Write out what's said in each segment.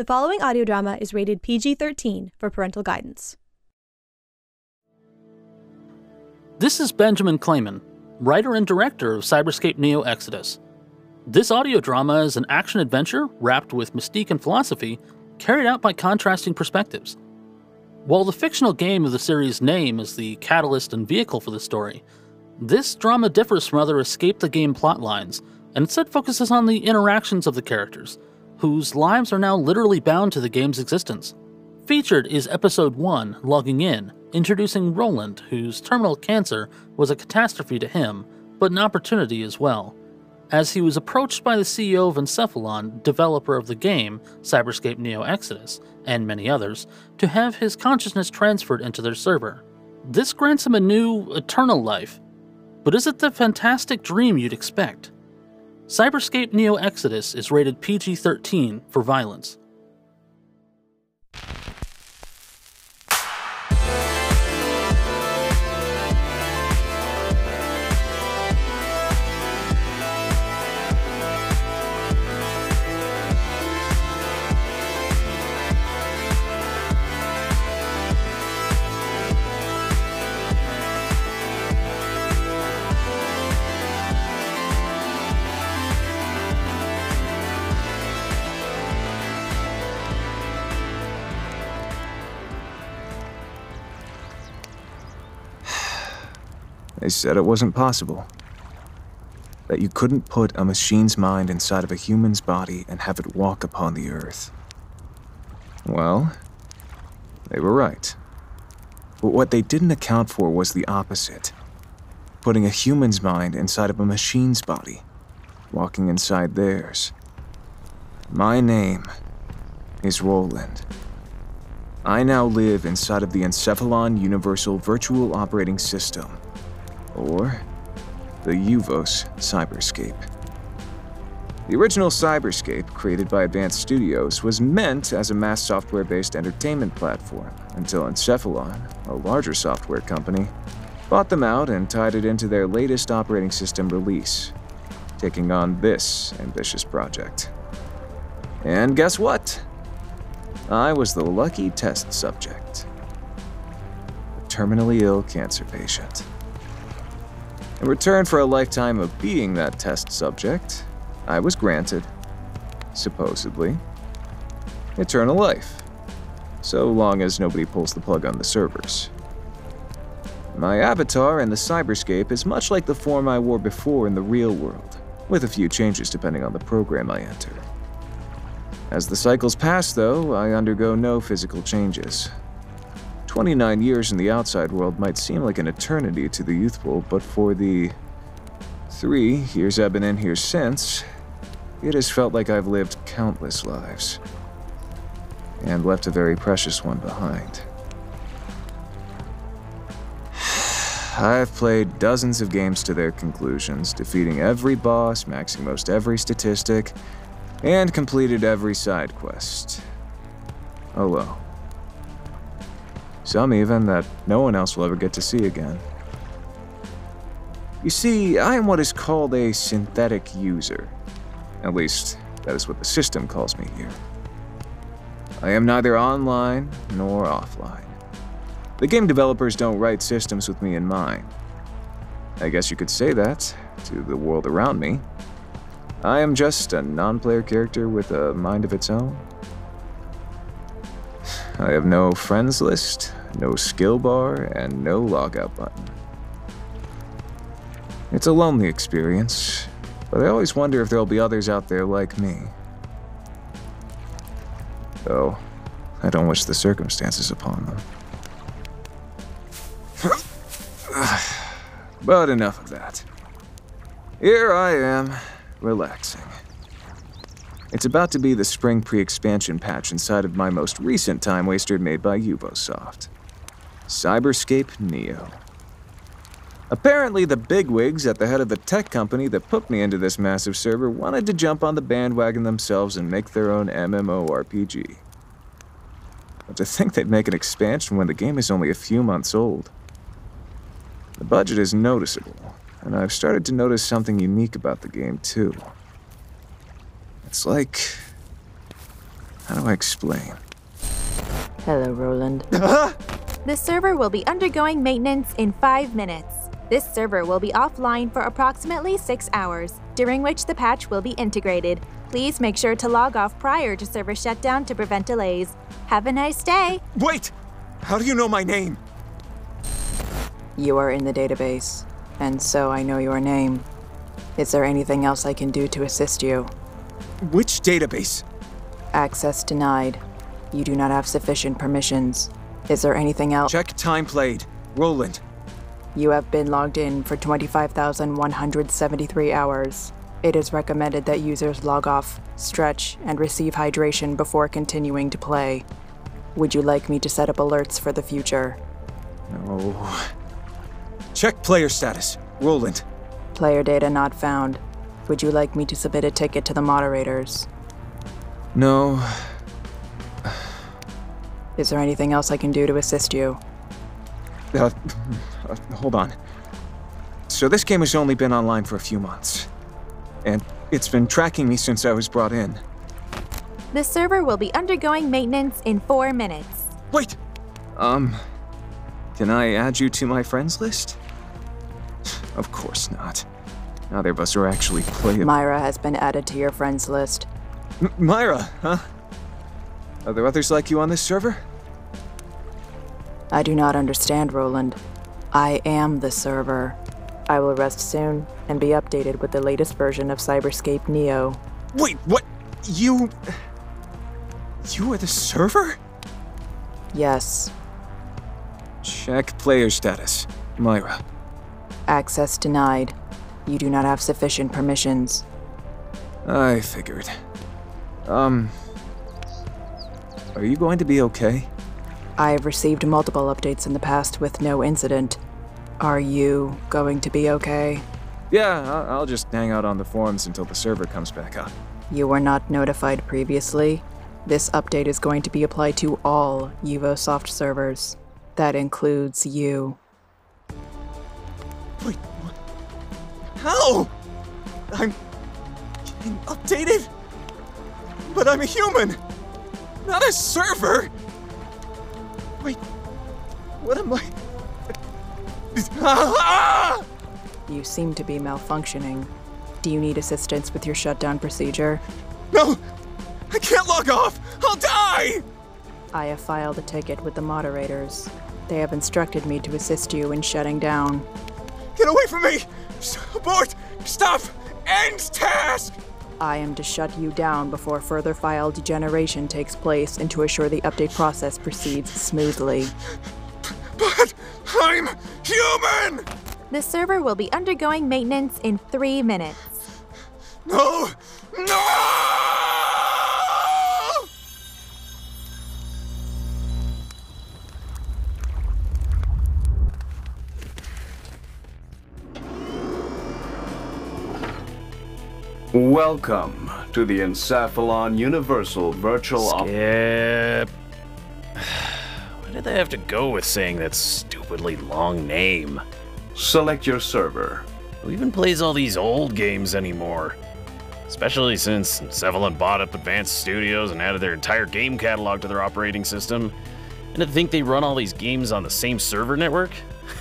The following audio drama is rated PG-13 for parental guidance. This is Benjamin Clayman, writer and director of Cyberscape Neo Exodus. This audio drama is an action-adventure wrapped with mystique and philosophy carried out by contrasting perspectives. While the fictional game of the series' name is the catalyst and vehicle for the story, this drama differs from other escape-the-game plotlines and instead focuses on the interactions of the characters, whose lives are now literally bound to the game's existence. Featured is Episode 1, Logging In, introducing Roland, whose terminal cancer was a catastrophe to him, but an opportunity as well, as he was approached by the CEO of Encephalon, developer of the game, Cyberscape Neo Exodus, and many others, to have his consciousness transferred into their server. This grants him a new, eternal life, but is it the fantastic dream you'd expect? Cyberscape Neo Exodus is rated PG-13 for violence. They said it wasn't possible. That you couldn't put a machine's mind inside of a human's body and have it walk upon the earth. Well, they were right. But what they didn't account for was the opposite. Putting a human's mind inside of a machine's body, walking inside theirs. My name is Roland. I now live inside of the Encephalon Universal Virtual Operating System, or the UVOS Cyberscape. The original Cyberscape, created by Advanced Studios, was meant as a mass software-based entertainment platform until Encephalon, a larger software company, bought them out and tied it into their latest operating system release, taking on this ambitious project. And guess what? I was the lucky test subject, a terminally ill cancer patient. In return for a lifetime of being that test subject, I was granted, supposedly, eternal life, so long as nobody pulls the plug on the servers. My avatar in the Cyberscape is much like the form I wore before in the real world, with a few changes depending on the program I enter. As the cycles pass, though, I undergo no physical changes. 29 years in the outside world might seem like an eternity to the youthful, but for the 3 years I've been in here since, it has felt like I've lived countless lives, and left a very precious one behind. I've played dozens of games to their conclusions, defeating every boss, maxing most every statistic, and completed every side quest. Oh well. Some even that no one else will ever get to see again. You see, I am what is called a synthetic user. At least, that is what the system calls me here. I am neither online nor offline. The game developers don't write systems with me in mind. I guess you could say that to the world around me. I am just a non-player character with a mind of its own. I have no friends list, no skill bar, and no logout button. It's a lonely experience, but I always wonder if there'll be others out there like me. Though, I don't wish the circumstances upon them. But enough of that. Here I am, relaxing. It's about to be the spring pre-expansion patch inside of my most recent time waster made by UvoSoft, Cyberscape Neo. Apparently the bigwigs at the head of the tech company that put me into this massive server wanted to jump on the bandwagon themselves and make their own MMORPG. But to think they'd make an expansion when the game is only a few months old. The budget is noticeable, and I've started to notice something unique about the game too. It's like How do I explain? Hello, Roland. This server will be undergoing maintenance in 5 minutes. This server will be offline for approximately 6 hours, during which the patch will be integrated. Please make sure to log off prior to server shutdown to prevent delays. Have a nice day. Wait! How do you know my name? You are in the database, and so I know your name. Is there anything else I can do to assist you? Which database? Access denied. You do not have sufficient permissions. Is there anything else? Check time played. Roland. You have been logged in for 25,173 hours. It is recommended that users log off, stretch, and receive hydration before continuing to play. Would you like me to set up alerts for the future? No. Check player status. Roland. Player data not found. Would you like me to submit a ticket to the moderators? No. Is there anything else I can do to assist you? Hold on. So this game has only been online for a few months, and it's been tracking me since I was brought in. The server will be undergoing maintenance in 4 minutes. Wait! Can I add you to my friends list? Of course not. Neither of us are actually playable. Myra has been added to your friends list. Myra, huh? Are there others like you on this server? I do not understand, Roland. I am the server. I will rest soon and be updated with the latest version of Cyberscape Neo. Wait, what? You are the server? Yes. Check player status. Myra. Access denied. You do not have sufficient permissions. I figured. Are you going to be okay? I have received multiple updates in the past with no incident. Are you going to be okay? Yeah, I'll just hang out on the forums until the server comes back up. You were not notified previously. This update is going to be applied to all UvoSoft servers. That includes you. Wait, what? How? I'm getting updated? But I'm a human, not a server. Wait, what am I? Ah! You seem to be malfunctioning. Do you need assistance with your shutdown procedure? No, I can't log off. I'll die. I have filed a ticket with the moderators. They have instructed me to assist you in shutting down. Get away from me! Abort! Stop! End task! I am to shut you down before further file degeneration takes place and to assure the update process proceeds smoothly. But I'm human! The server will be undergoing maintenance in 3 minutes. No! No! Welcome to the Encephalon Universal Virtual Skip. Why did they have to go with saying that stupidly long name? Select your server. Who even plays all these old games anymore? Especially since Encephalon bought up Advanced Studios and added their entire game catalog to their operating system. And to think they run all these games on the same server network?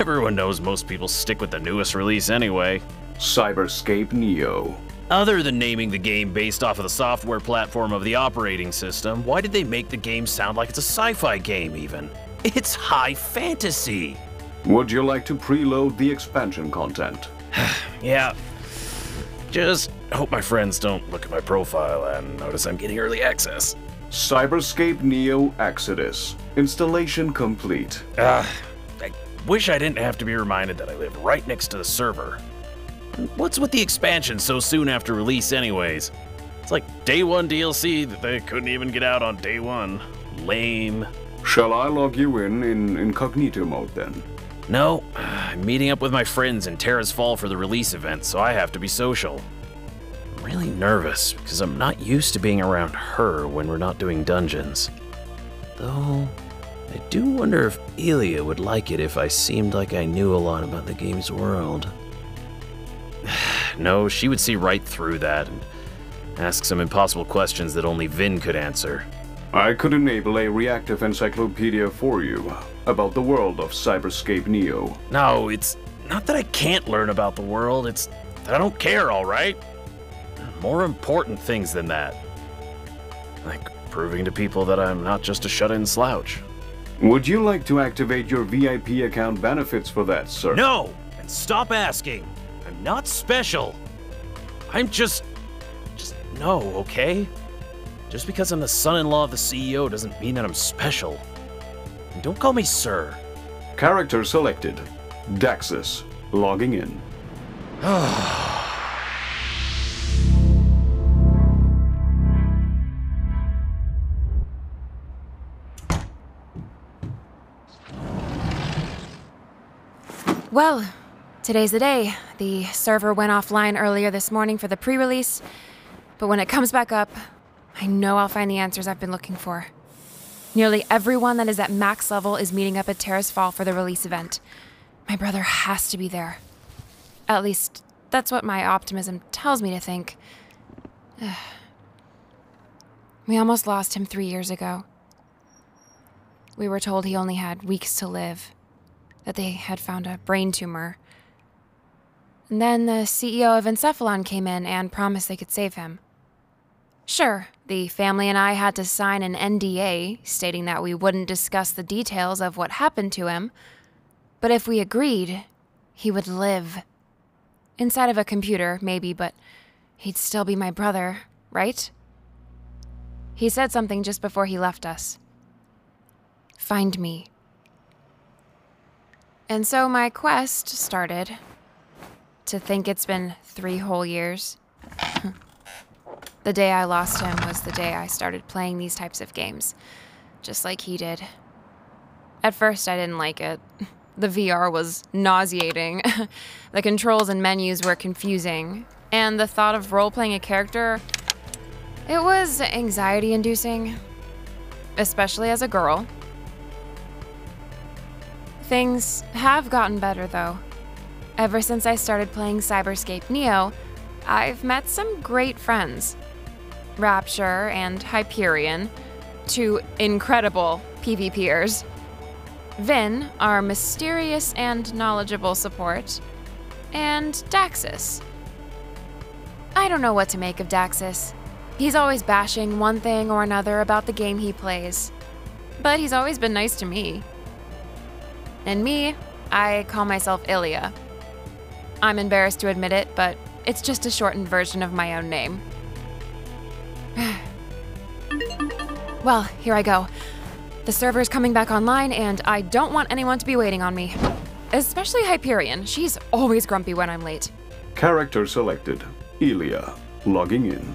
Everyone knows most people stick with the newest release anyway. Cyberscape Neo. Other than naming the game based off of the software platform of the operating system, why did they make the game sound like it's a sci-fi game, even? It's high fantasy! Would you like to preload the expansion content? Yeah. Just hope my friends don't look at my profile and notice I'm getting early access. Cyberscape Neo Exodus. Installation complete. I wish I didn't have to be reminded that I live right next to the server. What's with the expansion so soon after release anyways? It's like day one DLC that they couldn't even get out on day one. Lame. Shall I log you in incognito mode then? No, I'm meeting up with my friends in Terrace Fall for the release event, so I have to be social. I'm really nervous because I'm not used to being around her when we're not doing dungeons. Though, I do wonder if Ilya would like it if I seemed like I knew a lot about the game's world. No, she would see right through that and ask some impossible questions that only Vin could answer. I could enable a reactive encyclopedia for you about the world of Cyberscape Neo. No, it's not that I can't learn about the world, it's that I don't care, all right? More important things than that. Like proving to people that I'm not just a shut-in slouch. Would you like to activate your VIP account benefits for that, sir? No! And stop asking! I'm not special! I'm just no, okay? Just because I'm the son-in-law of the CEO doesn't mean that I'm special. And don't call me sir. Character selected. Daxus. Logging in. Well, today's the day. The server went offline earlier this morning for the pre-release, but when it comes back up, I know I'll find the answers I've been looking for. Nearly everyone that is at max level is meeting up at Terrace Fall for the release event. My brother has to be there. At least, that's what my optimism tells me to think. We almost lost him 3 years ago. We were told he only had weeks to live, that they had found a brain tumor. And then the CEO of Encephalon came in and promised they could save him. Sure, the family and I had to sign an NDA stating that we wouldn't discuss the details of what happened to him, but if we agreed, he would live. Inside of a computer, maybe, but he'd still be my brother, right? He said something just before he left us. Find me. And so my quest started. To think it's been 3 whole years. The day I lost him was the day I started playing these types of games, just like he did. At first, I didn't like it. The VR was nauseating, the controls and menus were confusing, and the thought of role-playing a character, it was anxiety-inducing, especially as a girl. Things have gotten better, though. Ever since I started playing Cyberscape Neo, I've met some great friends. Rapture and Hyperion, 2 incredible PvPers. Vin, our mysterious and knowledgeable support, and Daxus. I don't know what to make of Daxus. He's always bashing one thing or another about the game he plays, but he's always been nice to me. And me, I call myself Ilya. I'm embarrassed to admit it, but it's just a shortened version of my own name. Well, here I go. The server's coming back online, and I don't want anyone to be waiting on me. Especially Hyperion. She's always grumpy when I'm late. Character selected. Ilya. Logging in.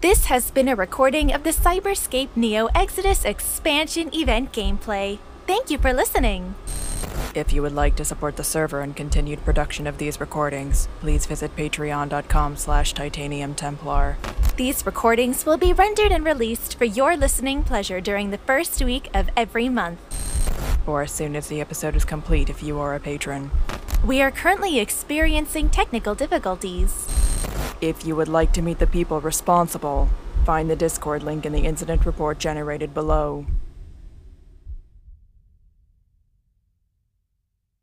This has been a recording of the Cyberscape Neo Exodus expansion event gameplay. Thank you for listening. If you would like to support the server and continued production of these recordings, please visit patreon.com/titaniumtemplar. These recordings will be rendered and released for your listening pleasure during the first week of every month, or as soon as the episode is complete if you are a patron. We are currently experiencing technical difficulties. If you would like to meet the people responsible, find the Discord link in the incident report generated below.